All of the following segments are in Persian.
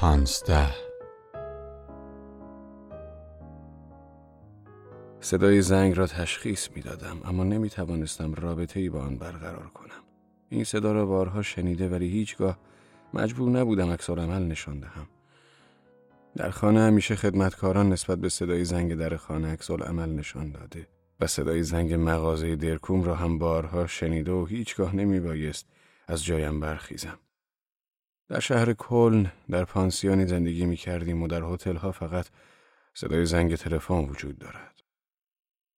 15 صدای زنگ را تشخیص می دادم، اما نمی توانستم رابطه ای با آن برقرار کنم. این صدا را بارها شنیده ولی هیچگاه مجبور نبودم عکس‌العمل نشان دهم. در خانه همیشه خدمتکاران نسبت به صدای زنگ در خانه عکس‌العمل نشان داده و صدای زنگ مغازه درکوم را هم بارها شنیده و هیچگاه نمی بایست از جایم برخیزم. در شهر کلن در پانسیونی زندگی می کردیم و در هتل‌ها فقط صدای زنگ تلفن وجود دارد.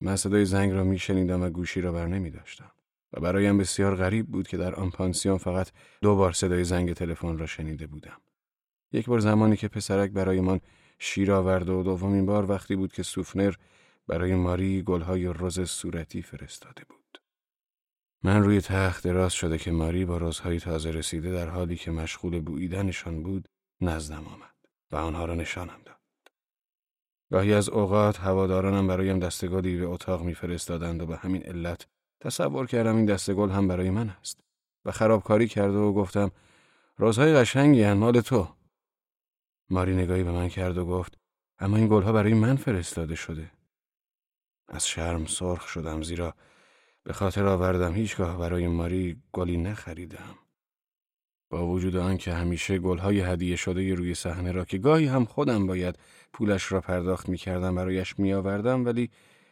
من صدای زنگ را می شنیدم و گوشی را بر نمی داشتم و برایم بسیار غریب بود که در آن پانسیون فقط 2 بار صدای زنگ تلفن را شنیده بودم. یک بار زمانی که پسرک برای من شیر آورد و دومین بار وقتی بود که سوفنر برای ماری گلهای رز صورتی فرستاده بود. من روی تخت دراز شده که ماری با رزهای تازه رسیده در حالی که مشغول بوییدنشان بود نزدم آمد و آنها را نشانم داد. گاهی از اوقات هوادارانم برایم دستگلی به اتاق میفرستادند و به همین علت تصور کردم این دستگل هم برای من است و خرابکاری کرده و گفتم روزهای قشنگی ان مال تو. ماری نگاهی به من کرد و گفت اما این گلها برای من فرستاده شده. از شرم سرخ شدم زیرا به خاطر آوردم هیچگاه برای ماری گلی نخریدم. با وجود آن که همیشه گل‌های هدیه شده روی صحنه را که گاهی هم خودم باید پولش را پرداخت می‌کردم برایش می‌آوردم ولی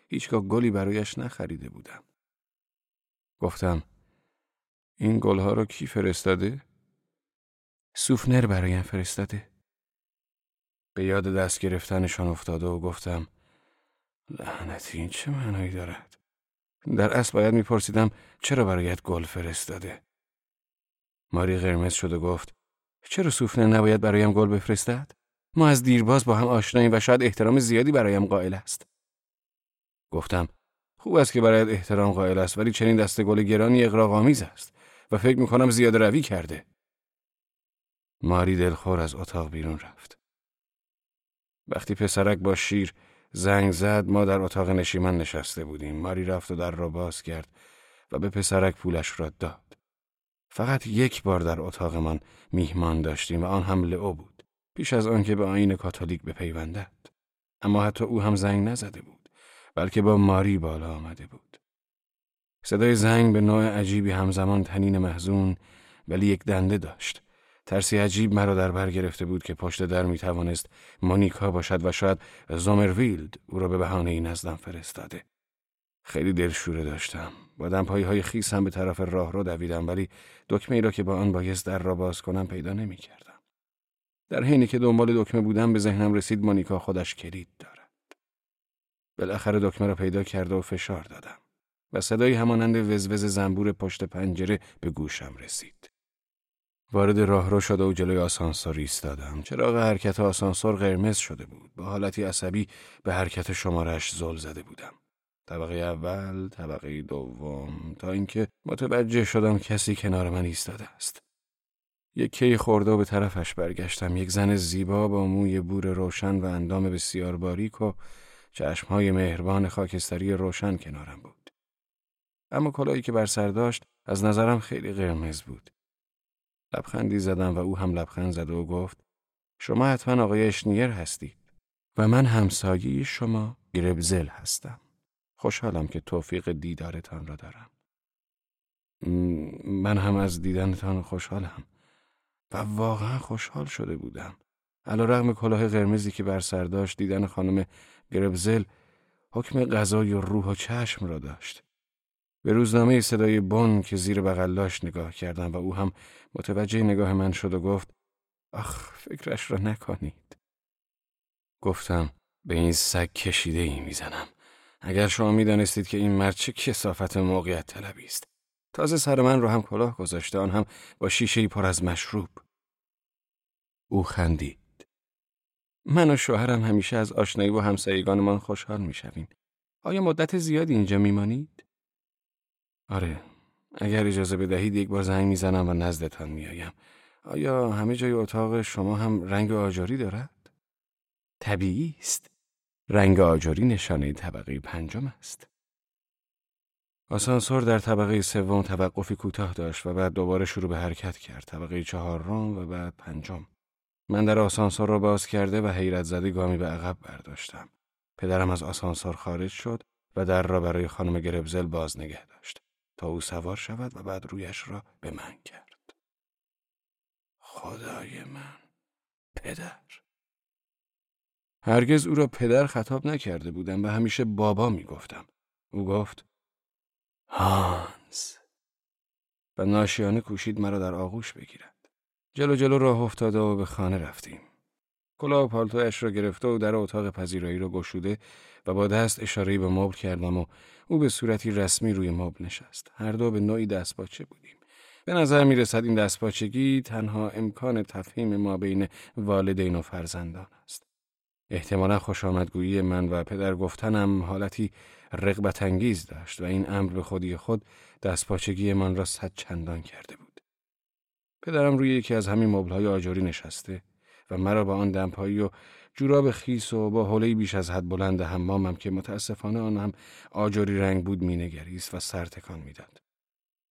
هیچگاه گلی برایش نخریده بودم. گفتم این گل‌ها را کی فرستاده؟ سوفنر برایم فرستاده. به یاد دست گرفتنشان افتاده و گفتم لعنتی این چه معنایی دارد؟ در اصل باید می‌پرسیدم چرا برایت گل فرستاده؟ ماری قرمز شد و گفت چرا سوفنر نباید برایم گل بفرستد؟ ما از دیرباز با هم آشناییم و شاید احترام زیادی برایم قائل است. گفتم خوب است که برایت احترام قائل است ولی چنین دست گل گرانی اغراق‌آمیز است و فکر می‌کنم زیاده روی کرده. ماری دلخور از اتاق بیرون رفت. وقتی پسرک با شیر زنگ زد ما در اتاق نشیمن نشسته بودیم. ماری رفت و در را باز کرد و به پسرک پولش را داد. فقط 1 بار در اتاق من میهمان داشتیم و آن هم لئو بود، پیش از آن که به آیین کاتولیک بپیوندد. اما حتی او هم زنگ نزده بود، بلکه با ماری بالا آمده بود. صدای زنگ به نوع عجیبی همزمان طنین محزون ولی یک دنده داشت. ترسی عجیب مرا در بر گرفته بود که پشت در میتوانست مونیکا باشد و شاید زومرویلد او را به بهانه‌ای نزدم فرستاده. خیلی دلشوره داشتم. با دمپایی‌های خیس هم به طرف راهرو دویدم ولی دکمه‌ای را که با آن بایست در را باز کنم پیدا نمی‌کردم. در حینی که دنبال دکمه بودم به ذهنم رسید مونیکا خودش کلید دارد. بالاخره دکمه را پیدا کرده و فشار دادم و صدای همانند وزوز زنبور پشت پنجره به گوشم رسید. وارد راهرو شده و جلوی آسانسور ایستادم. چراغ حرکت آسانسور قرمز شده بود. با حالتی عصبی به حرکت شماره‌اش زل زده بودم. طبقه اول، طبقه دوم، تا اینکه متوجه شدم کسی کنار من ایستاده است. یک کی خورده و به طرفش برگشتم. یک زن زیبا با موی بور روشن و اندام بسیار باریک و چشم‌های مهربان خاکستری روشن کنارم بود. اما کلاهی که بر سر داشت از نظرم خیلی قرمز بود. لبخندی زدم و او هم لبخند زد و گفت شما حتما آقای اشنیر هستید و من همسایه شما گربزل هستم. خوشحالم که توفیق دیدارتان را دارم. من هم از دیدنتان خوشحالم و واقعا خوشحال شده بودم. علی‌رغم کلاه قرمزی که بر سر داشت دیدن خانم گربزل حکم غذای روح و چشم را داشت. به روزنامه صدای بن که زیر بغل داشت نگاه کردم و او هم متوجه نگاه من شد و گفت آخ فکرش را نکنید. گفتم به این سگ کشیده ای میزنم. اگر شما می‌دانستید که این مرد چه کثافت موقعیت طلبی است. تازه سر من رو هم کلاه گذاشته، آن هم با شیشه‌ای پر از مشروب. او خندید. من و شوهرم همیشه از آشنایی با همسایگانمان خوشحال می‌شویم. آیا مدت زیادی اینجا می‌مانید؟ آره، اگر اجازه بدهید 1 بار زنگ می‌زنم و نزدتان می‌آیم. آیا همه جای اتاق شما هم رنگ آجری دارد؟ طبیعی است. رنگ آجری نشانه طبقه 5 است. آسانسور در طبقه 3 توقفی کوتاه داشت و بعد دوباره شروع به حرکت کرد. طبقه 4 و بعد 5. من در آسانسور را باز کرده و حیرت زده گامی به عقب برداشتم. پدرم از آسانسور خارج شد و در را برای خانم گربزل باز نگه داشت تا او سوار شود و بعد رویش را به من کرد. خدای من، پدر. هرگز او را پدر خطاب نکرده بودم و همیشه بابا می گفتم. او گفت هانس و ناشیانه کوشید مرا در آغوش بگیرد. جلو جلو راه افتاده و به خانه رفتیم. کلاه و پالتویش را گرفته و در اتاق پذیرایی را گشوده و با دست اشاره‌ای به مبل کردم و او به صورتی رسمی روی مبل نشست. هر دو به نوعی دستپاچه بودیم. به نظر می رسد این دستپاچگی تنها امکان تفهیم ما بین والدین و فرزندان است. احتمالا خوشامدگویی من و پدر گفتنم حالتی رغبت انگیز داشت و این امر به خودی خود دستپاچگی من را صد چندان کرده بود. پدرم روی یکی از همین مبل‌های آجری نشسته و مرا با آن دمپایی و جوراب خیس و با حله‌ای بیش از حد بلند حمامم که متاسفانه آن هم آجری رنگ بود مینگریست و سر تکان میداد.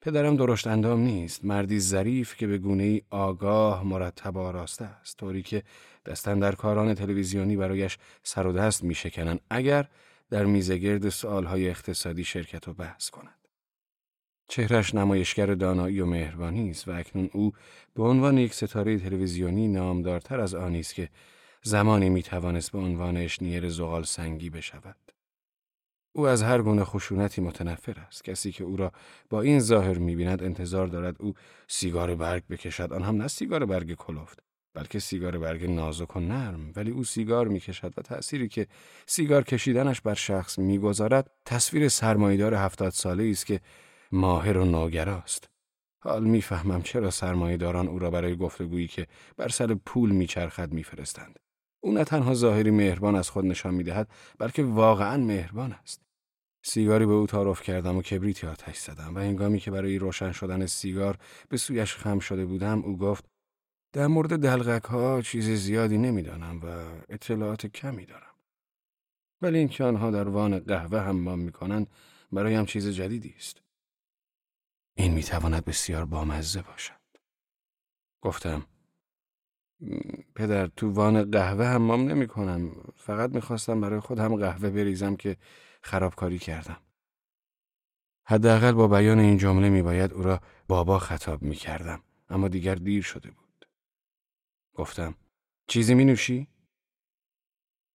پدرم درشت اندام نیست، مردی ظریف که به گونه‌ای آگاه، مرتب و آراسته است، طوری که دستاندرکاران تلویزیونی برایش سر و دست میشکنند اگر در میزگرد سوال‌های اقتصادی شرکت و بحث کند. چهرش نمایشگر دانایی و مهربانی است و اکنون او به عنوان یک ستاره تلویزیونی نامدارتر از آنی است که زمانی میتوانست به عنوان اشنیر زغال سنگی بشود. او از هر گونه خشونتی متنفر است. کسی که او را با این ظاهر میبیند انتظار دارد او سیگار برگ بکشد، آن هم نه سیگار برگ کلفت، بلکه سیگار برگ نازک و نرم، ولی او سیگار میکشد و تأثیری که سیگار کشیدنش بر شخص میگذارد تصویر سرمایه‌دار 70 ساله‌ای است که ماهر و ناگراست. حال میفهمم چرا سرمایه‌داران او را برای گفتگویی که بر سر پول میچرخد میفرستند. او نه تنها ظاهری مهربان از خود نشان میدهد، بلکه واقعاً مهربان است. سیگاری به او تعارف کردم و کبریتی آتش زدم و هنگامی که برای روشن شدن سیگار به سویش خم شده بودم، او گفت در مورد دلغک‌ها چیز زیادی نمیدانم و اطلاعات کمی دارم. ولی اینکه آنها در وان قهوه حمام میکنند برایم چیز جدیدی است. این میتواند بسیار بامزه باشد. گفتم پدر، تو وان قهوه حمام نمی کنم. فقط میخواستم برای خودم قهوه بریزم که خرابکاری کردم. حداقل با بیان این جمله میباید او را بابا خطاب میکردم، اما دیگر دیر شده بود. گفتم چیزی می نوشی؟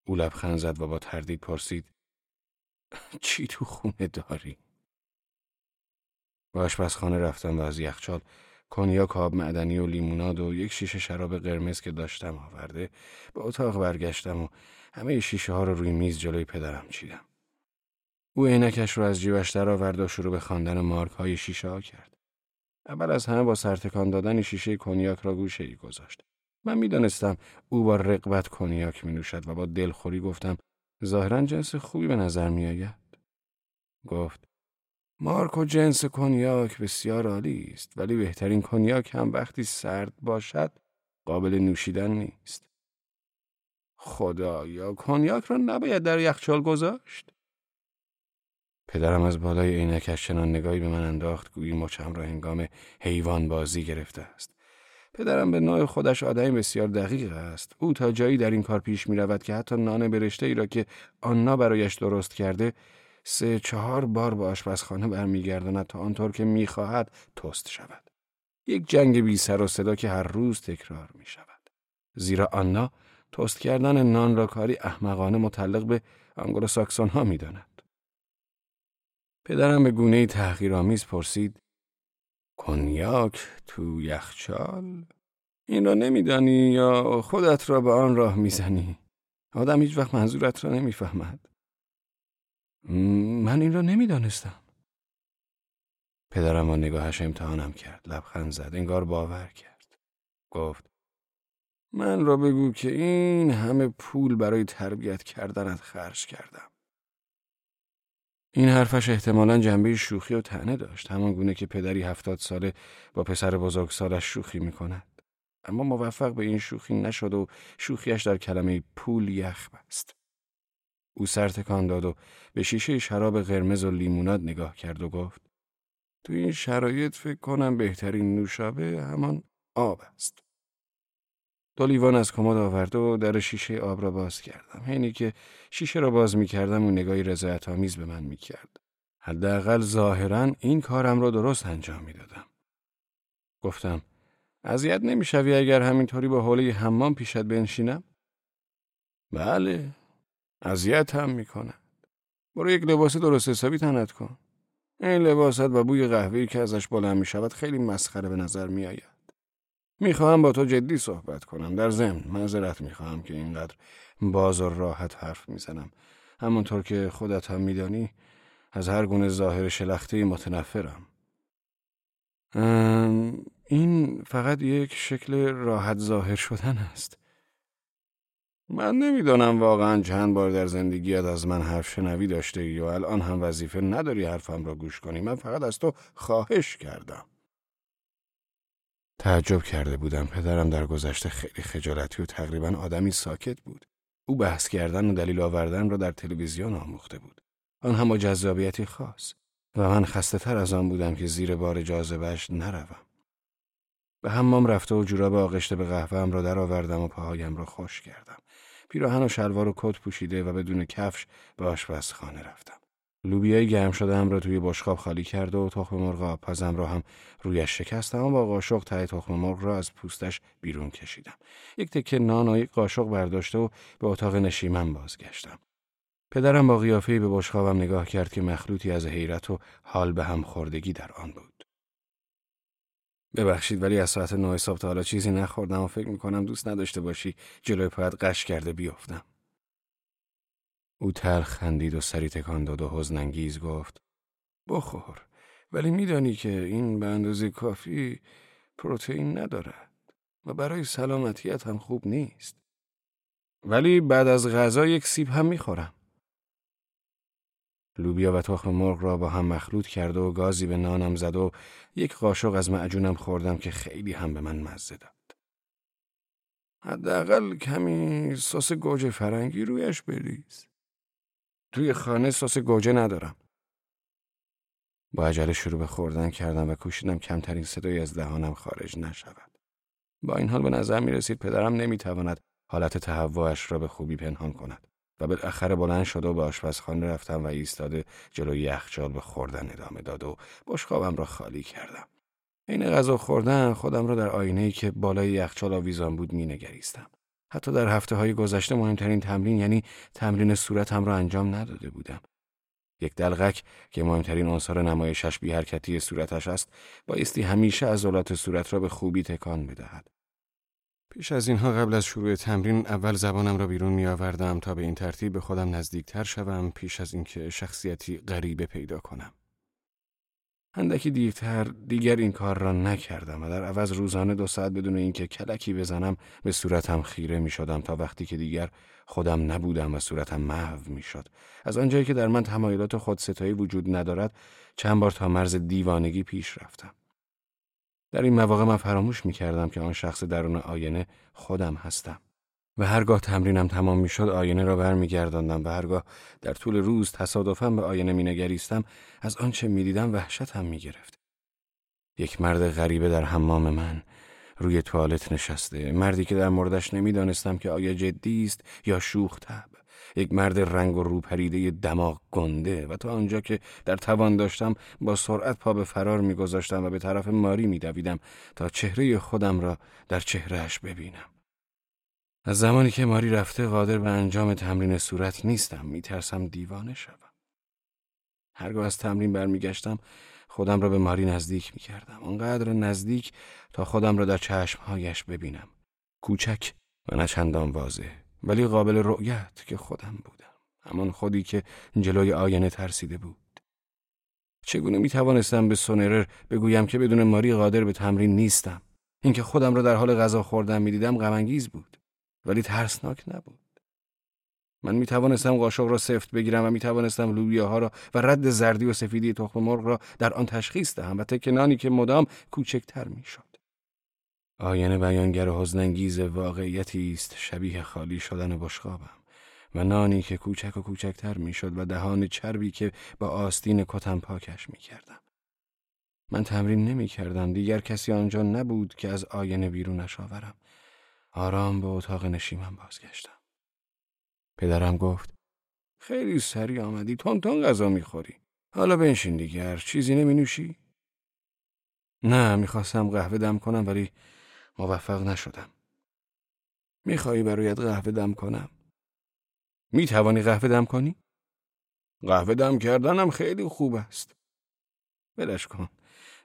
او لبخند زد و با تردید پرسید چی تو خونه داری؟ به آشپزخانه رفتم و از یخچال کنیاک، آب معدنی و لیموناد و یک شیشه شراب قرمز که داشتم آورده به اتاق برگشتم و همه شیشه ها رو روی میز جلوی پدرم چیدم. او عینکش رو از جیبش درآورد و شروع به خواندن مارک های شیشه ها کرد. اول از همه با سرتکان دادن شیشه کنیاک را گوشه‌ای گذاشت. من میدانستم او با رغبت کنیاک می نوشد و با دلخوری گفتم ظاهراً جنس خوبی به نظر می آید. گفت مارک و جنس کنیاک بسیار عالی است، ولی بهترین کنیاک هم وقتی سرد باشد قابل نوشیدن نیست. خدایا، کنیاک را نباید در یخچال گذاشت؟ پدرم از بالای عینکش چنان نگاهی به من انداخت گویی مچم را هنگام حیوان بازی گرفته است. پدرم به نوع خودش آدمی بسیار دقیق است. او تا جایی در این کار پیش می رود که حتی نان برشته‌ای را که آنها برایش درست کرده 3-4 بار به آشپزخانه برمیگرداند تا آنطور که میخواهد توست شود. یک جنگ بی سر و صدا که هر روز تکرار می شود. زیرا آنها توست کردن نان را کاری احمقانه متعلق به آنگلو ساکسون ها می داند. پدرم به گونه‌ای تحقیرآمیز پرسید کنیاک تو یخچال؟ این را نمیدانی یا خودت را به آن راه میزنی؟ آدم هیچ وقت منظورت را نمیفهمد. من این را نمیدانستم. پدرم با نگاهش امتحانم کرد. لبخند زد، انگار باور کرد. گفت من را بگو که این همه پول برای تربیت کردنت خرج کردم. این حرفش احتمالاً جنبه شوخی و طعنه داشت، همان گونه که پدری 70 ساله با پسر بزرگسالش شوخی میکند. اما موفق به این شوخی نشد و شوخیش در کلمه پول یخ بست. او سر تکان داد و به شیشه شراب قرمز و لیموناد نگاه کرد و گفت تو این شرایط فکر کنم بهترین نوشابه همان آب است. دو لیوان از کمد آورد و در شیشه آب را باز کردم. حینی که شیشه را باز می‌کردم و نگاهی رضایت‌آمیز به من می‌کرد. حداقل ظاهراً این کارم را درست انجام می‌دادم. گفتم: اذیت نمی‌شوی اگر همینطوری با حوله حمام پیشت بنشینم؟ بله، اذیت هم می‌کنه. برو یک لباس درست حسابی تنت کن. این لباست و بوی قهوه‌ای که ازش بلند می‌شود خیلی مسخره به نظر می‌آید. میخواهم با تو جدی صحبت کنم. در ضمن معذرت میخواهم که اینقدر باز و راحت حرف میزنم. همونطور که خودت هم میدانی از هر گونه ظاهر شلخته‌ای متنفرم. این فقط یک شکل راحت ظاهر شدن است. من نمیدانم واقعا چند بار در زندگیت از من حرف شنوی داشته ای و الان هم وظیفه نداری حرفم را گوش کنی. من فقط از تو خواهش کردم. تعجب کرده بودم. پدرم در گذشته خیلی خجالتی و تقریباً آدمی ساکت بود. او بحث کردن و دلیل آوردن را در تلویزیون آموخته بود. آن هم با جذابیتی خاص و من خسته تر از آن بودم که زیر بار جاذبه‌اش نروم. به حمام رفته و جوراب آغشته به قهوه‌ام را در آوردم و پاهایم را خشک کردم. پیراهن و شلوار و کت پوشیده و بدون کفش به آشپزخانه رفتم. لوبیای گرم شده‌ام را توی بشقاب خالی کرد و تخم مرغ آبپزم را هم رویش شکستم و با قاشق ته تخم مرغ را از پوستش بیرون کشیدم. یک تکه نان و یک قاشق برداشته و به اتاق نشیمن بازگشتم. پدرم با قیافه‌ای به بشقابم نگاه کرد که مخلوطی از حیرت و حال به هم خوردگی در آن بود. ببخشید ولی از ساعت 9 صبح تا حالا چیزی نخوردم و فکر می‌کنم دوست نداشته باشی جلوی پات قش کرده بیافتم. او تلخ خندید و سری تکان داد و حزن‌انگیز گفت: بخور، ولی میدانی که این به اندازه کافی پروتئین ندارد و برای سلامتیت هم خوب نیست. ولی بعد از غذا یک سیب هم میخورم. لوبیا و تخم مرغ را با هم مخلوط کرده و گازی به نانم زد و یک قاشق از معجونم خوردم که خیلی هم به من مزه داد. حداقل کمی سس گوجه فرنگی رویش بریز. توی خانه سس گوجه ندارم. با عجله شروع به خوردن کردم و کوشیدم کمترین صدایی از دهانم خارج نشود. با این حال به نظر می رسید پدرم نمی تواند حالت تهوعش را به خوبی پنهان کند و بالاخره بلند شد و به آشپزخانه رفتم و ایستاده جلوی یخچال به خوردن ادامه داد و بشقابم را خالی کردم. این غذا خوردن خودم را در آینه‌ای که بالای یخچال آویزان بود می نگریستم. حتی در هفته‌های گذشته مهمترین تمرین یعنی تمرین صورتم را انجام نداده بودم. یک دلغک که مهمترین عنصر نمایشش بی حرکتی صورتش است، بایستی همیشه عضلات صورت را به خوبی تکان بدهد. پیش از اینها قبل از شروع تمرین اول زبانم را بیرون می آوردم تا به این ترتیب به خودم نزدیک‌تر شوم پیش از اینکه شخصیتی غریبه پیدا کنم. اندکی دیرتر دیگر این کار را نکردم و در عوض روزانه 2 ساعت بدون اینکه کلکی بزنم به صورتم خیره می شدم تا وقتی که دیگر خودم نبودم و صورتم محو می شد. از آنجایی که در من تمایلات خودستایی وجود ندارد چند بار تا مرز دیوانگی پیش رفتم. در این مواقع من فراموش می کردم که آن شخص درون آینه خودم هستم. و هرگاه تمرینم تمام می شد آینه را برمی گرداندم و هرگاه در طول روز تصادفاً به آینه می نگریستم از آنچه می دیدم وحشت هم می گرفت. یک مرد غریبه در حمام من روی توالت نشسته، مردی که در موردش نمی دانستم که آیا جدی است یا شوخ طبع، یک مرد رنگ و روپریده دماغ گنده و تا آنجا که در توان داشتم با سرعت پا به فرار می گذاشتم و به طرف ماری می دویدم تا چهره خودم را در چهرهش ببینم. از زمانی که ماری رفته قادر به انجام تمرین صورت نیستم. میترسم دیوانه شوم. هرگاه از تمرین برمیگشتم خودم را به ماری نزدیک میکردم. آنقدر نزدیک تا خودم را در چشمهایش ببینم. کوچک و نه چندان واضح ولی قابل رؤیت که خودم بودم. همان خودی که جلوی آینه ترسیده بود. چگونه میتوانستم به سونرر بگویم که بدون ماری قادر به تمرین نیستم؟ اینکه خودم را در حال غذا خوردن میدیدم غم انگیز بود. ولی ترسناک نبود. من می توانستم قاشق را سفت بگیرم و می توانستم لوبیاها را و رد زردی و سفیدی تخم مرغ را در آن تشخیص دهم و تکه نانی که مدام کوچکتر می شد. آینه بیانگر حزن‌انگیز واقعیتی است شبیه خالی شدن بشقابم و نانی که کوچک و کوچکتر می شد و دهان چربی که با آستین کتم پاکش می کردم. من تمرین نمی کردم. دیگر کسی آنجا نبود که از آینه بیرونش آورم. آرام به اتاق نشیمن بازگشتم. پدرم گفت خیلی سریع آمدی، تون غذا میخوری. حالا بنشین دیگه، هر چیزی نمینوشی؟ نه، میخواستم قهوه دم کنم ولی موفق نشدم. میخوایی برایت قهوه دم کنم؟ میتوانی قهوه دم کنی؟ قهوه دم کردنم خیلی خوب است. ولش کن،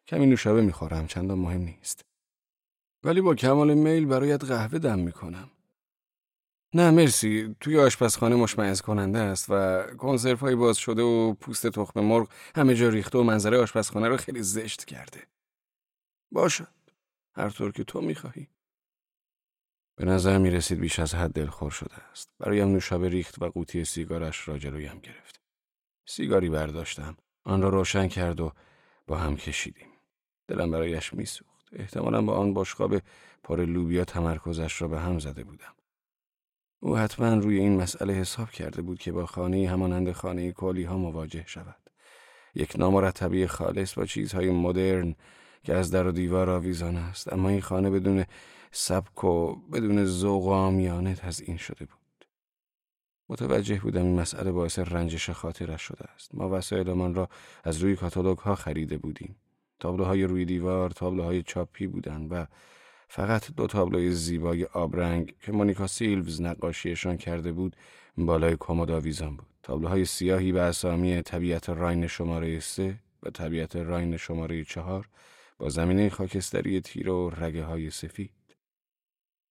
کمی نوشابه میخورم، چندان مهم نیست. ولی با کمال میل برایت قهوه دم میکنم. نه مرسی، توی آشپزخانه مشمئز کننده است و کنسروهای باز شده و پوست تخم مرغ همه جا ریخته و منظره آشپزخانه رو خیلی زشت کرده. باشد، هر طور که تو میخواهی. به نظر میرسید بیش از حد دلخور شده است. برایم نوشابه ریخت و قوطی سیگارش را جلویم گرفت. سیگاری برداشتم، آن را روشن کرد و با هم کشیدیم. دلم برایش میسوخت. احتمالاً با آن بشقاب پر لوبیا تمرکزش را به هم زده بودم. او حتما روی این مسئله حساب کرده بود که با خانه‌ای همانند خانه کولی‌ها مواجه شود. یک نامرتبی خالص با چیزهای مدرن که از در و دیوار آویزان است، اما این خانه بدون سبک و بدون ذوق عامیانه تزیین شده بود. متوجه بودم این مسئله باعث رنجش خاطرش شده است. ما وسایلمان را از روی کاتالوگ‌ها خریده بودیم. تابلوهای روی دیوار تابلوهای چاپی بودند و فقط دو تابلوی زیبای آبرنگ که مونیکا سیلوز نقاشیشان کرده بود بالای کمد آویزان بود. تابلوهای سیاهی به اسامی طبیعت راین شماره 3 و طبیعت راین شماره 4 با زمینه خاکستری تیره و رگه‌های سفید.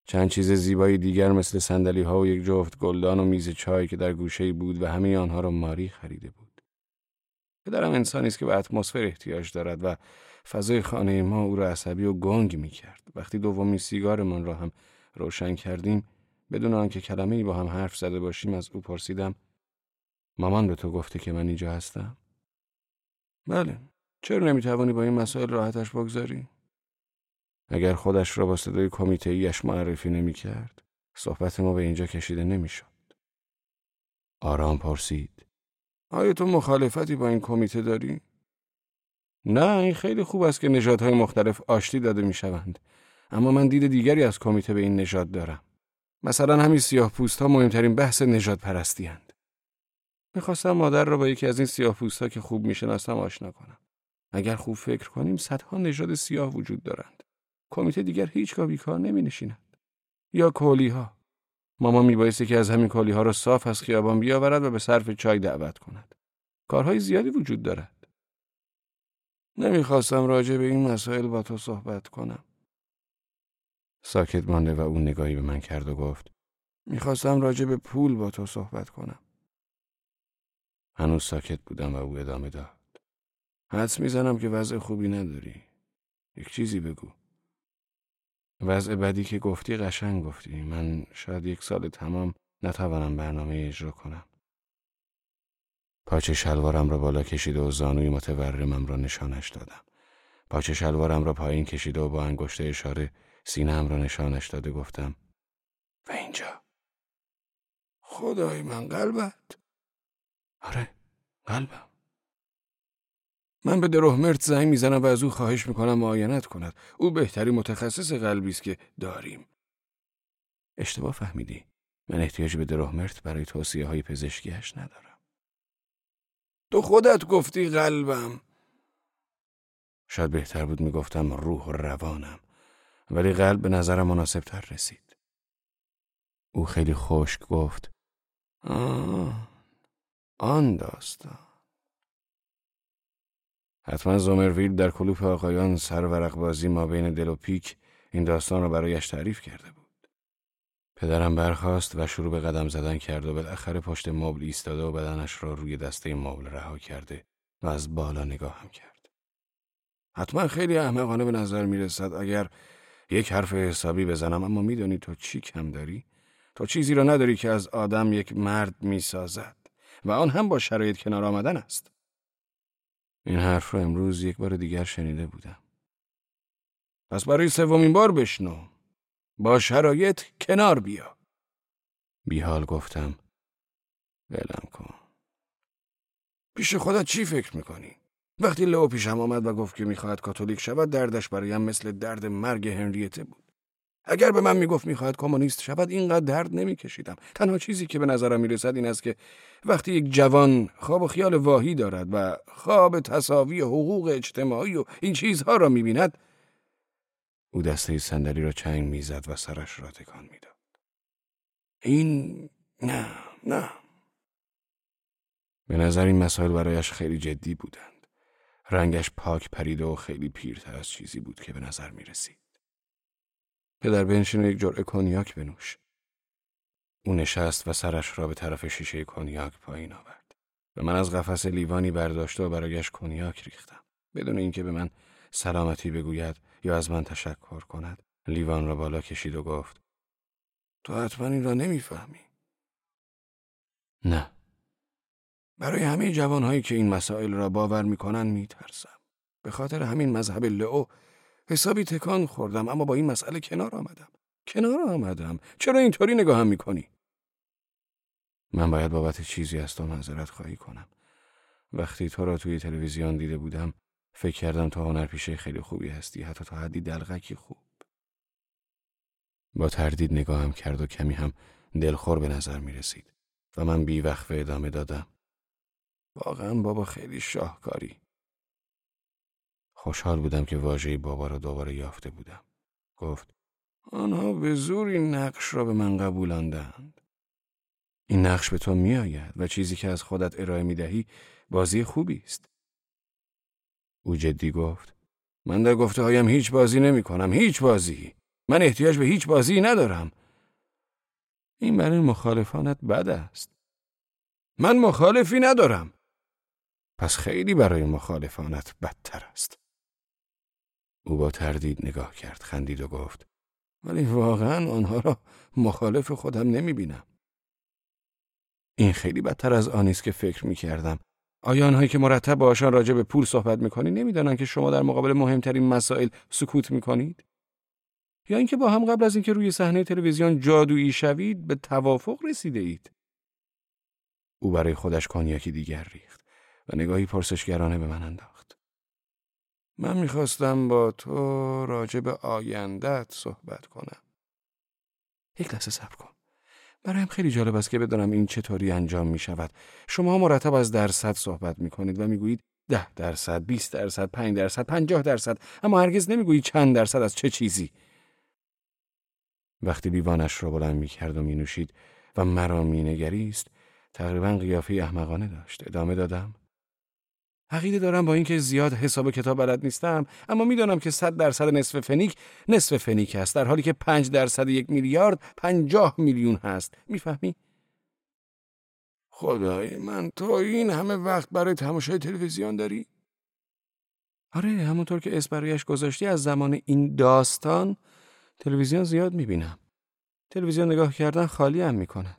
چند چیز زیبای دیگر مثل صندلی‌ها و یک جفت گلدان و میز چای که در گوشه‌ای بود و همه آنها را ماری خریده بود. پدرم انسانی است که به اتمسفر احتیاج دارد و فضای خانه ما او را عصبی و گنگ می‌کرد. وقتی دومین سیگارمان را هم روشن کردیم، بدون آنکه کلمه‌ای با هم حرف زده باشیم، از او پرسیدم: مامان به تو گفته که من اینجا هستم؟ بله. چرا نمی‌توانی با این مسائل راحتش بگذاری؟ اگر خودش را با صدای کمیته‌ایش معرفی نمی‌کرد، صحبت ما به اینجا کشیده نمی‌شد. آرام پرسید: آیا تو مخالفتی با این کمیته داری؟ نه، این خیلی خوب است که نژادهای مختلف آشتی داده می‌شوند. اما من دید دیگری از کمیته به این نژاد دارم. مثلا همین سیاه‌پوست‌ها مهمترین بحث نژادپرستی اند. می‌خواستم مادر را با یکی از این سیاه‌پوست‌ها که خوب می‌شناسم آشنا کنم. اگر خوب فکر کنیم صدها نژاد سیاه وجود دارند. کمیته دیگر هیچگاه بیکار نمی‌نشیند. یا کولی‌ها. مامان می‌بایستی که از همین کولی‌ها را صاف از خیابان بیاورد و به صرف چای دعوت کند. کارهای زیادی وجود دارد. نمیخواستم راجع به این مسائل با تو صحبت کنم. ساکت مانده و اون نگاهی به من کرد و گفت: میخواستم راجع به پول با تو صحبت کنم. هنوز ساکت بودم و او ادامه داد: حدس میزنم که وضع خوبی نداری. یک چیزی بگو. وضع بدی که گفتی قشنگ گفتی. من شاید یک سال تمام نتوانم برنامه اجرا کنم. پاچه شلوارم را بالا کشیده و زانوی متورمم را نشانش دادم. پاچه شلوارم را پایین کشیده و با انگشت اشاره سینه‌ام را نشانش داده گفتم: و اینجا. خدای من، قلبت؟ آره، قلبم. من به دروهمرت زنگ میزنم و از او خواهش میکنم معاینت کند. او بهترین متخصص قلبی است که داریم. اشتباه فهمیدی. من احتیاج به دروهمرت برای توصیه‌های پزشکیش ندارم. تو خودت گفتی قلبم. شاید بهتر بود میگفتم روح و روانم، ولی قلب به نظرم مناسب تر رسید. او خیلی خشک گفت: آن داستان. حتما زومرویل در کلوپ آقایان سرورق بازی ما بین دل و پیک این داستان رو برایش تعریف کرده بود. پدرم برخاست و شروع به قدم زدن کرد و بالاخره پشت مبل ایستاده و بدنش را روی دسته مبل رها کرده و از بالا نگاه هم کرد. حتما خیلی احمقانه به نظر می رسد اگر یک حرف حسابی بزنم، اما می دانی تو چی کم داری؟ تو چیزی را نداری که از آدم یک مرد می سازد و آن هم با شرایط کنار آمدن است. این حرف را امروز یک بار دیگر شنیده بودم. پس برای سومین بار بشنو. با شرایط کنار بیا. بیحال گفتم: ولم کن. پیش خدا چی فکر میکنی؟ وقتی لئو پیشم آمد و گفت که میخواهد کاتولیک شود، دردش برایم مثل درد مرگ هنریته بود. اگر به من میگفت میخواهد کمونیست شود اینقدر درد نمیکشیدم. تنها چیزی که به نظرم میرسد این است که وقتی یک جوان خواب و خیال واهی دارد و خواب تساوی حقوق اجتماعی و این چیزها را میبیند، او دسته صندلی را چنگ میزد و سرش را تکان میداد. این نه. به نظر این مسائل برایش خیلی جدی بودند. رنگش پاک پریده و خیلی پیرتر از چیزی بود که به نظر میرسید. پدر بنشین و یک جرعه کنیاک بنوش. او نشست و سرش را به طرف شیشه کنیاک پایین آورد و من از قفس لیوانی برداشته و برایش کنیاک ریختم. بدون اینکه به من سلامتی بگوید یا از من تشکر کند، لیوان را بالا کشید و گفت: تو حتما این را نمیفهمی. نه. برای همه جوانهایی که این مسائل را باور میکنن میترسم. به خاطر همین مذهب لئو حسابی تکان خوردم، اما با این مسئله کنار آمدم. چرا اینطوری نگاهم میکنی؟ من باید بابت چیزی از تو معذرت خواهی کنم. وقتی تو را توی تلویزیون دیده بودم فکر کردم تو هنرپیشه خیلی خوبی هستی، حتی تا حدی دلغکی خوب. با تردید نگاهم کرد و کمی هم دلخور به نظر میرسید و من بی وقفه ادامه دادم: واقعا بابا خیلی شاهکاری. خوشحال بودم که واژه بابا را دوباره یافته بودم. گفت: آنها به زور این نقش را به من قبولاندند. این نقش به تو می آید و چیزی که از خودت ارائه می دهی بازی خوبی است. او جدی گفت: من در گفته هایم هیچ بازی نمی کنم. هیچ بازی. من احتیاج به هیچ بازی ندارم. این برای مخالفانت بد است. من مخالفی ندارم. پس خیلی برای مخالفانت بدتر است. او با تردید نگاه کرد، خندید و گفت: ولی واقعا آنها را مخالف خودم نمی بینم. این خیلی بدتر از آن است که فکر می کردم. آیا آنهایی که مرتب باشان راجع به پول صحبت می کنی نمی دانند که شما در مقابل مهمترین مسائل سکوت می کنید؟ یا اینکه با هم قبل از اینکه روی صحنه تلویزیون جادویی شوید به توافق رسیده اید؟ او برای خودش کنیاکی دیگر ریخت و نگاهی پرسشگرانه به من انداخت. من میخواستم با تو راجع به آینده‌ات صحبت کنم. یک لحظه صبر کن. برایم خیلی جالب است که بدونم این چطوری انجام میشود. شما مرتب از درصد صحبت میکنید و میگویید 10%، 20%، 5%، 50%، اما هرگز نمیگویید چند درصد از چه چیزی. وقتی لیوانش را بلند میکرد و مینوشید و مرا مینگریست، تقریباً قیافه احمقانه داشت. ادامه دادم: عقیده دارم با اینکه زیاد حساب کتاب بلد نیستم، اما میدونم که 100% نصف فنیک است، در حالی که 5% 1 میلیارد 50 میلیون هست. میفهمی؟ خدای من، تو این همه وقت برای تماشای تلویزیون داری؟ آره، همونطور که اسم برایش گذاشتی از زمان این داستان تلویزیون زیاد میبینم. تلویزیون نگاه کردن خالی هم میکنه.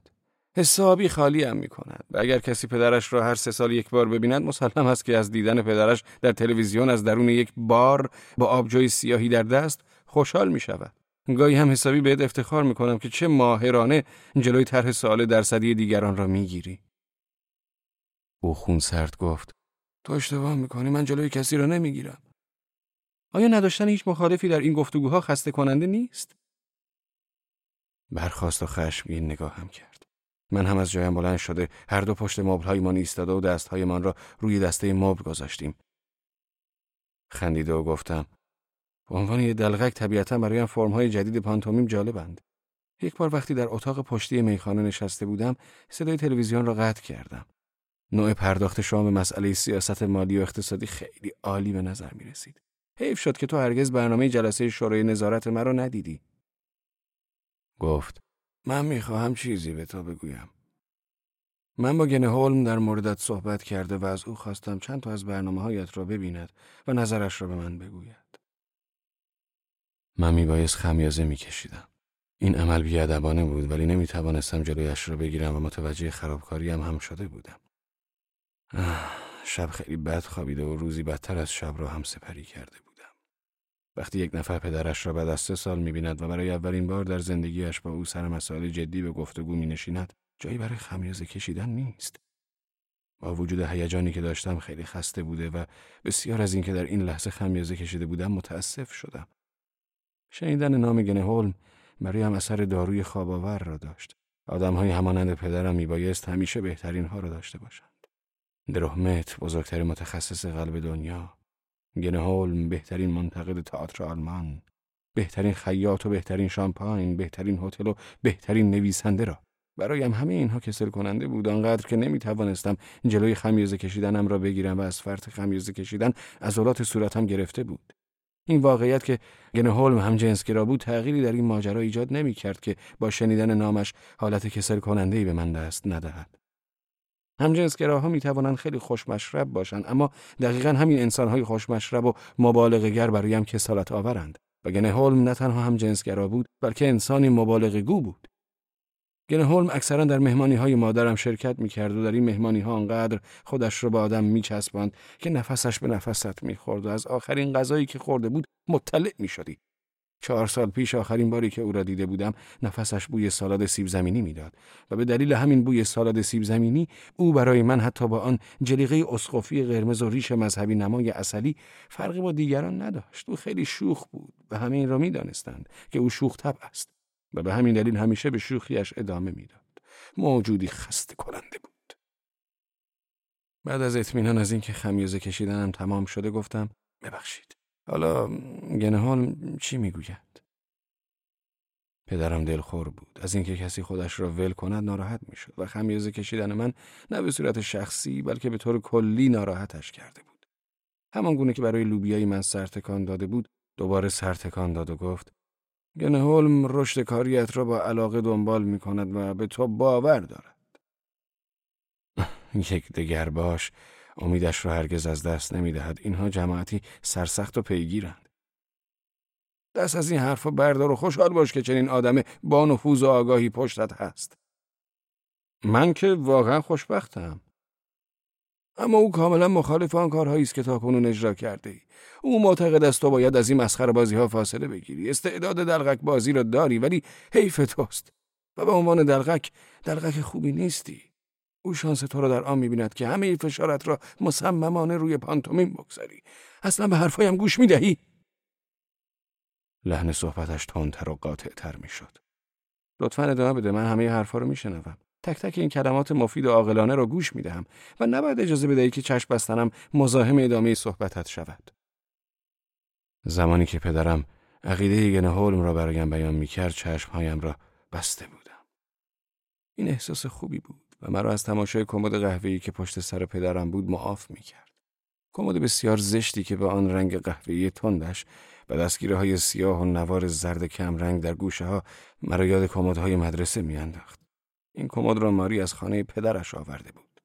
حسابی خالی هم می کند و اگر کسی پدرش را هر 3 سال 1 بار ببیند مسلم است که از دیدن پدرش در تلویزیون از درون یک بار با آبجوی سیاهی در دست خوشحال می شود. گاهی هم حسابی بهت افتخار می کنم که چه ماهرانه جلوی طرح سوال درصدی دیگران را می گیری. او خون سرد گفت: تو اشتباه می کنی، من جلوی کسی را نمی گیرم. آیا نداشتن هیچ مخالفی در این گفتگوها خسته کننده نیست؟ برخاست و خشمگین نگاهم کرد. من هم از جایم بلند شده هر دو پشت مبل‌هایمان ایستاده و دست‌هایمان را روی دسته مبل گذاشتیم. خندیده و گفتم: به عنوان یه دلغک طبیعتاً برایم فرم‌های جدید پانتومیم جالبند. یک بار وقتی در اتاق پشتی میخانه نشسته بودم صدای تلویزیون را قطع کردم. نوع پرداخت شما به مسئله سیاست مالی و اقتصادی خیلی عالی به نظر می‌رسید. حیف شد که تو هرگز برنامه جلسه شورای نظارت مرا ندیدی. گفت: من میخواهم چیزی به تو بگویم. من با گنه هولم در موردت صحبت کرده و از او خواستم چند تا از برنامه‌هایت را ببیند و نظرش را به من بگوید. من میبایست خمیازه میکشیدم. این عمل بیادبانه بود ولی نمیتوانستم جلویش را بگیرم و متوجه خرابکاریم هم شده بودم. شب خیلی بد خوابیده و روزی بدتر از شب را هم سپری کرده بود. وقتی یک نفر پدرش را بعد از 3 سال می‌بیند و برای اولین بار در زندگیش با او سر مسائل جدی به گفتگو می‌نشیند، جایی برای خمیازه کشیدن نیست. با وجود هیجانی که داشتم خیلی خسته بوده و بسیار از اینکه در این لحظه خمیازه کشیده بودم متأسف شدم. شنیدن نام گنه هولم برایم اثر داروی خواباور را داشت. آدم‌های همانند پدرم میبایست همیشه بهترین‌ها را داشته باشند. دروهمت بزرگترین متخصص قلب دنیا، گنهولم بهترین منتقد تئاتر آلمان، بهترین خیاط و بهترین شامپاین، بهترین هتل و بهترین نویسنده را. برایم همه اینها کسل کننده بود، آنقدر که نمیتوانستم جلوی خمیازه کشیدنم را بگیرم و از فرط خمیازه کشیدن عضلات صورتم گرفته بود. این واقعیت که گنهولم همجنسگرا بود تغییری در این ماجرا ایجاد نمی‌کرد که با شنیدن نامش حالت کسل کننده‌ای به من دست ندهد. همجنسگراها می‌توانند خیلی خوشمشرب باشند، اما دقیقاً همین انسان‌های خوشمشرب و مبالغه‌گر برایم کسالت آورند. و گنهولم نه تنها همجنسگرا بود، بلکه انسانی مبالغه‌گو بود. گنهولم اکثرا در مهمانی‌های مادرم شرکت می‌کرد و در این مهمانی‌ها آنقدر خودش را به آدم می‌چسباند که نفسش به نفست می‌خورد و از آخرین غذایی که خورده بود مطلع می‌شدی. 4 سال پیش آخرین باری که او را دیده بودم، نفسش بوی سالاد سیب زمینی می‌داد و به دلیل همین بوی سالاد سیب زمینی او برای من حتی با آن جلیقه اسقفی قرمز و ریش مذهبی نمای عسلی فرقی با دیگران نداشت. او خیلی شوخ بود و همه این را می‌دانستند که او شوخ طبع است. و به همین دلیل همیشه به شوخیش ادامه میداد. موجودی خسته کننده بود. بعد از اطمینان از اینکه خمیازه کشیدنم تمام شده گفتم ببخشید. حالا گنهولم چی میگوید؟ پدرم دلخور بود. از اینکه کسی خودش را ول کند ناراحت میشد و خمیازه کشیدن من نه به صورت شخصی بلکه به طور کلی ناراحتش کرده بود. همان گونه که برای لوبیای من سرتکان داده بود، دوباره سرتکان داد و گفت گنهولم رشد کاریت را با علاقه دنبال می کند و به تو باور دارد. یک دگر باش امیدش را هرگز از دست نمی دهد. اینها جماعتی سرسخت و پیگیرند. دست از این حرفا بردار و خوشحال باش که چنین آدم با نفوذ و آگاهی پشتت هست. من که واقعا خوشبختم. اما او کاملا مخالف آن کارهایی است که تاکنون اجرا کرده ای. او معتقد است تو باید از این مسخره بازی ها فاصله بگیری. استعداد دلغک بازی را داری ولی حیف توست و به عنوان دلغک خوبی نیستی. او شانس تو را در آن می‌بیند که همه فشارت را مصممانه روی پانتومیم بگذاری. اصلا به حرفایم گوش می‌دهی؟ لحن صحبتش تندتر و قاطع‌تر می‌شد. لطفاً ادامه بده، من همه حرفا رو می‌شنوم. تک تک این کلمات مفید و عاقلانه را گوش می‌دهم و نباید اجازه بدهی که چشم بستنم مزاحم ادامه صحبتت شود. زمانی که پدرم عقیده گنهولم را برایم بیان می‌کرد، چشم‌هایم را بسته بودم. این احساس خوبی بود و مرا از تماشای کمد قهوه‌ای که پشت سر پدرم بود معاف می‌کرد. کمد بسیار زشتی که به آن رنگ قهوه‌ای تندش و دستگیره‌های سیاه و نوار زرد کم رنگ در گوشه‌ها مرا یاد کمدهای مدرسه می‌انداخت. این کمد را ماری از خانه پدرش آورده بود.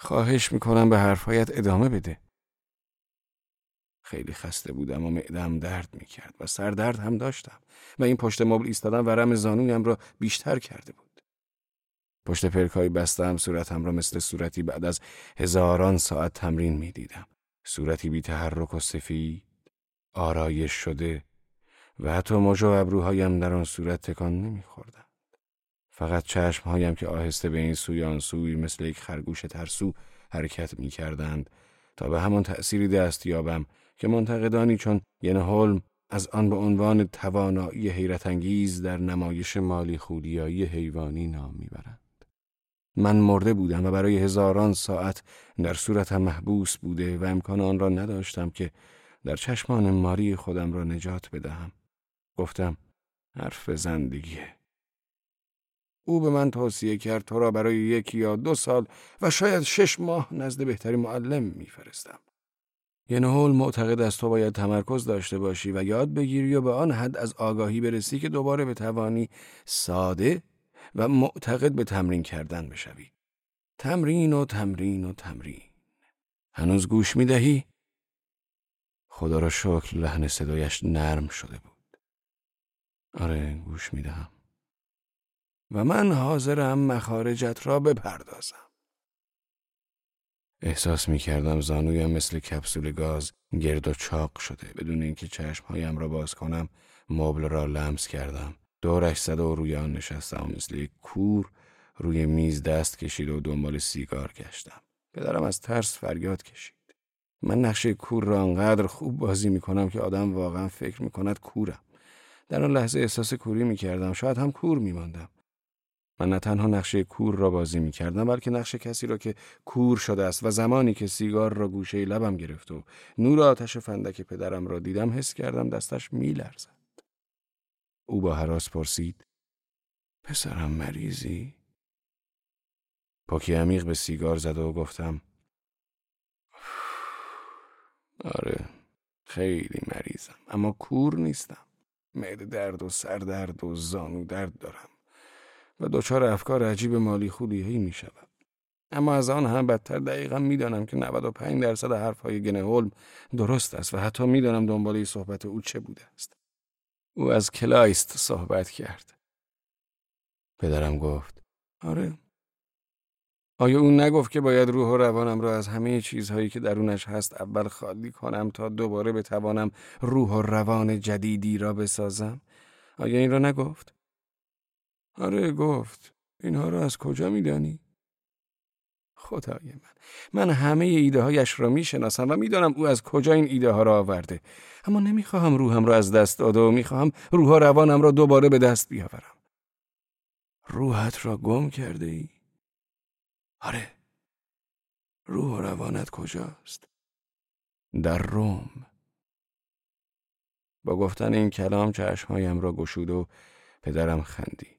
خواهش میکنم به حرفایت ادامه بده. خیلی خسته بودم و معده‌ام درد میکرد و سردرد هم داشتم و این پشت مبل ایستادن ورم زانویم را بیشتر کرده بود. پشت پلک‌های بسته‌ام صورتم را مثل صورتی بعد از هزاران ساعت تمرین میدیدم. صورتی بی تحرک و سفید، آرایش شده و حتی مژ و ابروهایم در آن صورت تکان نمیخوردن. فقط چشمهایم که آهسته به این سوی آن سوی مثل یک خرگوش ترسو حرکت می کردند تا به همان تأثیری دستیابم که منتقدانی چون گنهولم از آن به عنوان توانایی حیرت‌انگیز در نمایش مالی خودیایی حیوانی نام می برند. من مرده بودم و برای هزاران ساعت در صورتم محبوس بوده و امکان آن را نداشتم که در چشمان ماری خودم را نجات بدهم. گفتم حرف زندگیه. او به من توصیه کرد تو را برای 1 یا 2 سال و شاید 6 ماه نزد بهترین معلم میفرستم. گنهولم معتقد است تو باید تمرکز داشته باشی و یاد بگیری و به آن حد از آگاهی برسی که دوباره بتوانی ساده و معتقد به تمرین کردن بشوی. تمرین و تمرین و تمرین. هنوز گوش میدهی؟ خدا را شکر لحن صدایش نرم شده بود. آره گوش میدهم. و من حاضرم مخارجت را بپردازم. احساس می کردم زانویم مثل کپسول گاز گرد و چاق شده. بدون اینکه چشمهایم را باز کنم مبل را لمس کردم. دورش زده و روی آن نشستم. مثل کور روی میز دست کشید و دنبال سیگار گشتم. پدرم از ترس فریاد کشید. من نقش کور را انقدر خوب بازی می کنم که آدم واقعا فکر می کند کورم. در آن لحظه احساس کوری می‌کردم، شاید هم کور می‌ماندم. من نه تنها نقشه کور را بازی می‌کردم، بلکه نقشه کسی را که کور شده است. و زمانی که سیگار را گوشه لبم گرفت و نور آتش فندک پدرم را دیدم، حس کردم دستش می‌لرزد. او با هراس پرسید: پسرم مریضی؟ پاکی عمیق به سیگار زد و گفتم: آره، خیلی مریضم، اما کور نیستم. معده درد و سر درد و زانو درد دارم و دچار افکار عجیب مالی خولیهی می شدم. اما از آن هم بدتر دقیقا می دانم که 95% حرفهای گنهولم درست است و حتی می دانم دنباله صحبت او چه بوده است. او از کلایست صحبت کرد. پدرم گفت: آره، آیا اون نگفت که باید روح و روانم را از همه چیزهایی که درونش هست اول خالی کنم تا دوباره بتوانم روح و روان جدیدی را بسازم؟ آیا این را نگفت؟ آره، گفت. اینها را از کجا میدانی؟ خدای من همه ایده هایش را میشناسم و میدانم او از کجا این ایده ها را آورده، اما نمیخواهم روحم را از دست داده و میخواهم روح و روانم را دوباره به دست بیاورم. روحت را گم کرده ای؟ آره. روح و روانت کجاست؟ در روم. با گفتن این کلام چشمهایم را گشود و پدرم خندید.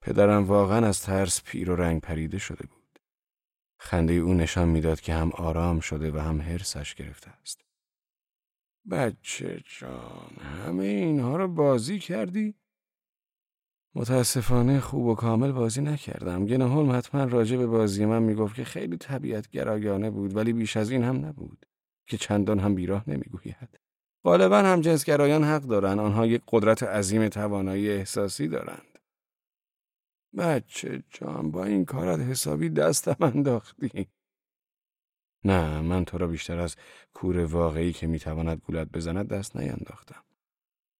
پدرم واقعا از ترس پیر و رنگ پریده شده بود. خنده او نشان میداد که هم آرام شده و هم حرصش گرفته است. بچه جان، همه اینها را بازی کردی؟ متاسفانه خوب و کامل بازی نکردم. گنهولم حتما راجع به بازی من میگفت که خیلی طبیعت گرایانه بود، ولی بیش از این هم نبود که چندان هم بیراه نمیگوید. غالبا هم جنس گرایان حق دارن، آنها یک قدرت عظیم توانایی احساسی دارند. بچه جان، با این کارت حسابی دستم انداختی. نه، من تو را بیشتر از کور واقعی که میتواند گولت بزند دست نینداختم.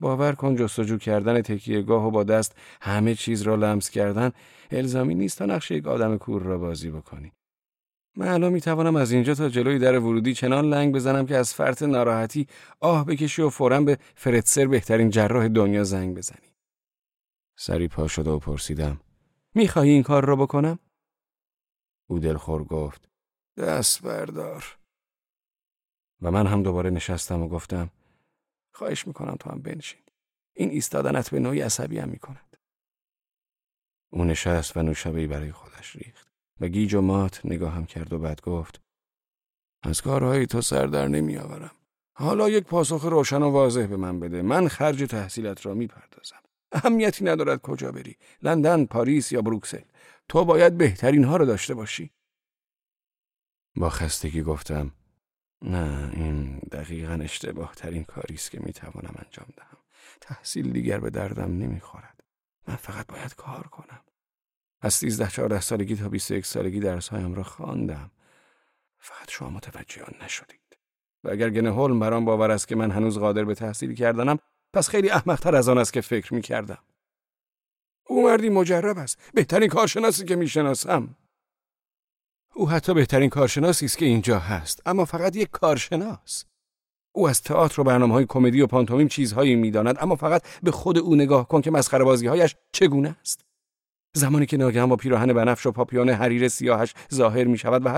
باور کن جستجو کردن تکیه‌گاه و با دست همه چیز را لمس کردن الزامی نیست تا نقش یک آدم کور را بازی بکنی. من الان میتوانم از اینجا تا جلوی در ورودی چنان لنگ بزنم که از فرط ناراحتی آه بکشی و فوراً به فرتسر، بهترین جراح دنیا، زنگ بزنی. سری پا شد و پرسیدم: میخوای این کار را بکنم؟ او دلخور گفت: دست بردار. و من هم دوباره نشستم و گفتم: خواهش میکنم تو هم بنشین. این ایستادنت به نوعی عصبی هم میکند. او نشست و نوشابه‌ای برای خودش ریخت و گیج و مات نگاهم کرد و بعد گفت: از کارهای تو سر در نمی آورم. حالا یک پاسخ روشن و واضح به من بده. من خرج تحصیلت را میپردازم. اهمیتی ندارد کجا بری، لندن، پاریس یا بروکسل. تو باید بهترین ها را داشته باشی. با خستگی گفتم: نه، این دقیقاً اشتباه ترین کاری است که میتوانم انجام دهم. تحصیل دیگر به دردم نمیخورد. من فقط باید کار کنم. از 13-14 سالگی تا 21 سالگی درسهایم را خواندم. فقط شما متوجه آن نشدید. و اگر گنهولم برام باور است که من هنوز قادر به تحصیل کردنم، پس خیلی احمق‌تر از آن است که فکر میکردم. او مردی مجرب است. بهترین کارشناسی که میشناسم. او حتی بهترین کارشناسی است که اینجا هست، اما فقط یک کارشناس. او از تئاتر و برنامه‌های کمدی و پانتومیم چیزهایی می‌داند، اما فقط به خود او نگاه کن که مسخره‌بازی‌هایش چگونه است. زمانی که ناگهان با پیراهن بنفش و پاپیون حریر سیاهش ظاهر می‌شود و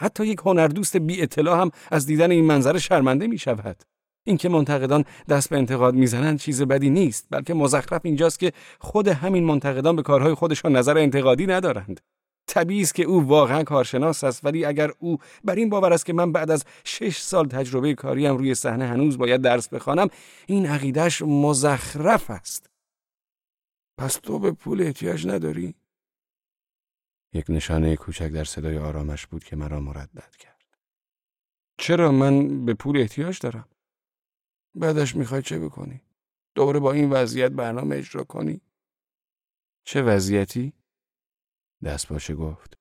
حتی یک هنردوست بی اطلاع هم از دیدن این منظره شرمنده می‌شود. اینکه منتقدان دست به انتقاد می‌زنند چیز بدی نیست، بلکه مزخرف اینجاست که خود همین منتقدان به کارهای خودشان نظر انتقادی ندارند. طبیعی است که او واقعا کارشناس است، ولی اگر او بر این باور است که من بعد از 6 سال تجربه کاریم روی صحنه هنوز باید درس بخوانم، این عقیده‌اش مزخرف است. پس تو به پول احتیاج نداری؟ یک نشانه کوچک در صدای آرامش بود که مرا مردد کرد. چرا من به پول احتیاج دارم؟ بعدش میخوای چه بکنی؟ دوباره با این وضعیت برنامه اجرا کنی؟ چه وضعیتی؟ دستپاچه گفت: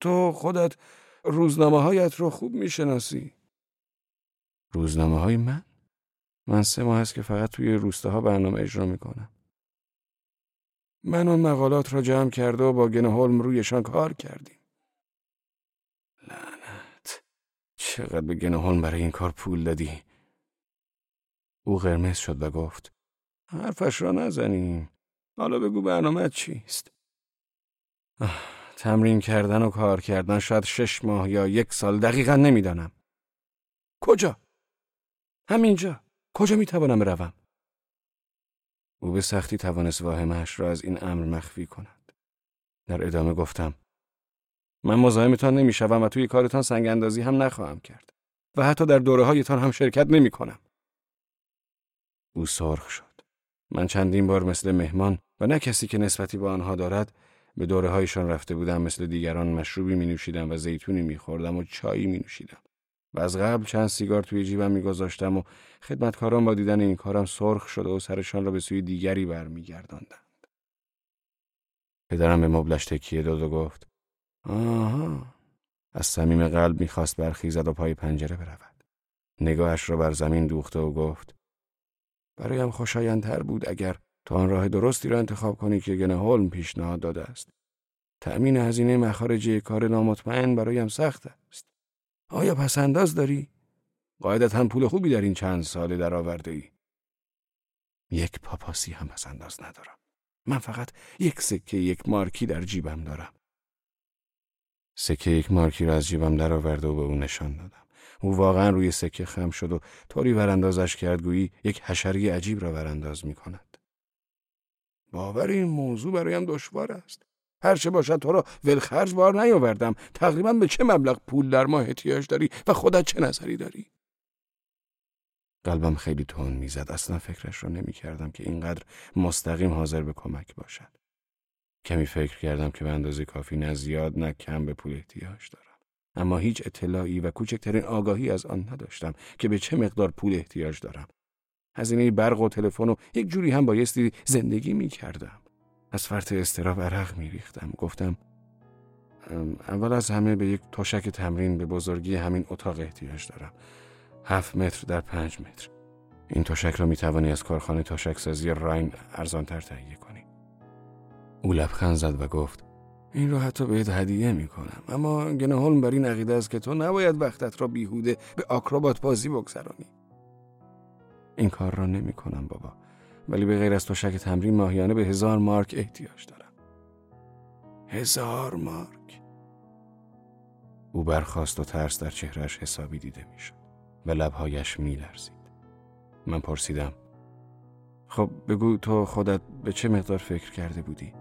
تو خودت روزنامه‌هایت رو خوب میشناسی. روزنامه‌های من؟ من 3 ماه هست که فقط توی روستاها برنامه اجرا میکنم. من اون مقالات را جمع کرده و با گنهولم رویشان کار کردیم. لعنت، چقدر به گنهولم برای این کار پول دادی؟ او قرمز شد و گفت: حرفش را نزنیم. حالا بگو برنامه چیست؟ تمرین کردن و کار کردن شاید 6 ماه یا 1 سال دقیقاً نمیدانم. کجا؟ همینجا. کجا میتوانم بروم؟ او به سختی توانست واهمه‌اش را از این امر مخفی کند. در ادامه گفتم: من مزاحمتان نمیشوم و توی کارتان سنگ اندازی هم نخواهم کرد و حتی در دوره‌هایتان هم شرکت نمی‌کنم. او سرخ شد. من چندین بار مثل مهمان و نه کسی که نسبتی با آنها دارد به دوره‌هایشان رفته بودم. مثل دیگران مشروبی می‌نوشیدم و زیتونی می‌خوردم و چایی می‌نوشیدم و از قبل چند سیگار توی جیبم می‌گذاشتم و خدمتکاران با دیدن این کارم سرخ شده و سرشان را به سوی دیگری برمی‌گرداندند. پدرم به مبلش تکیه داد و گفت: آها. از صمیم قلب می‌خواست برخیزد و پای پنجره برود. نگاهش را بر زمین دوخته و گفت: برایم خوشایندتر بود اگر تو آن راه درستی را انتخاب کنی که گنهولم پیشنهاد داده است. تأمین هزینه مخارج کار نامطمئن برایم سخت است. آیا پس انداز داری؟ قاعدتاً پول خوبی در این چند ساله درآورده ای. یک پاپاسی هم پس انداز ندارم. من فقط 1 سکه 1 مارکی در جیبم دارم. 1 سکه 1 مارکی را از جیبم درآورد و به او نشان دادم. او واقعاً روی سکه خم شد و طوری وراندازش کرد گویی یک حشری عجیب را ورانداز می‌کند. باور این موضوع برایم دشوار است. هر چه باشد تو را ولخرج بار نیاوردم. تقریباً به چه مبلغ پول در ماه احتیاج داری و خودت چه نظری داری؟ قلبم خیلی تون می‌زد. اصلاً فکرش را نمی‌کردم که اینقدر مستقیم حاضر به کمک باشد. کمی فکر کردم که به اندازه کافی نه زیاد نه کم به پول احتیاج دارم، اما هیچ اطلاعی و کوچکترین آگاهی از آن نداشتم که به چه مقدار پول احتیاج دارم. هزینه برق و تلفن و یک جوری هم بایستی زندگی می کردم. از فرط اضطراب عرق می ریختم. گفتم: اول از همه به یک تشک تمرین به بزرگی همین اتاق احتیاج دارم. 7 متر در 5 متر. این تشک را می توانی از کارخانه تشک‌سازی راین ارزان‌تر تهیه کنی. او لبخند زد و گفت: این رو حتی بهت هدیه می کنم. اما گنهولم بر این عقیده است که تو نباید وقتت را بیهوده به آکروبات بازی بگذرانی. این کار را نمی کنم بابا، ولی به غیر از تشک تمرین ماهیانه به 1000 مارک احتیاج دارم. 1000 مارک. او برخاست و ترس در چهرهش حسابی دیده می شد و لبهایش می لرزید. من پرسیدم: خب بگو تو خودت به چه مقدار فکر کرده بودی؟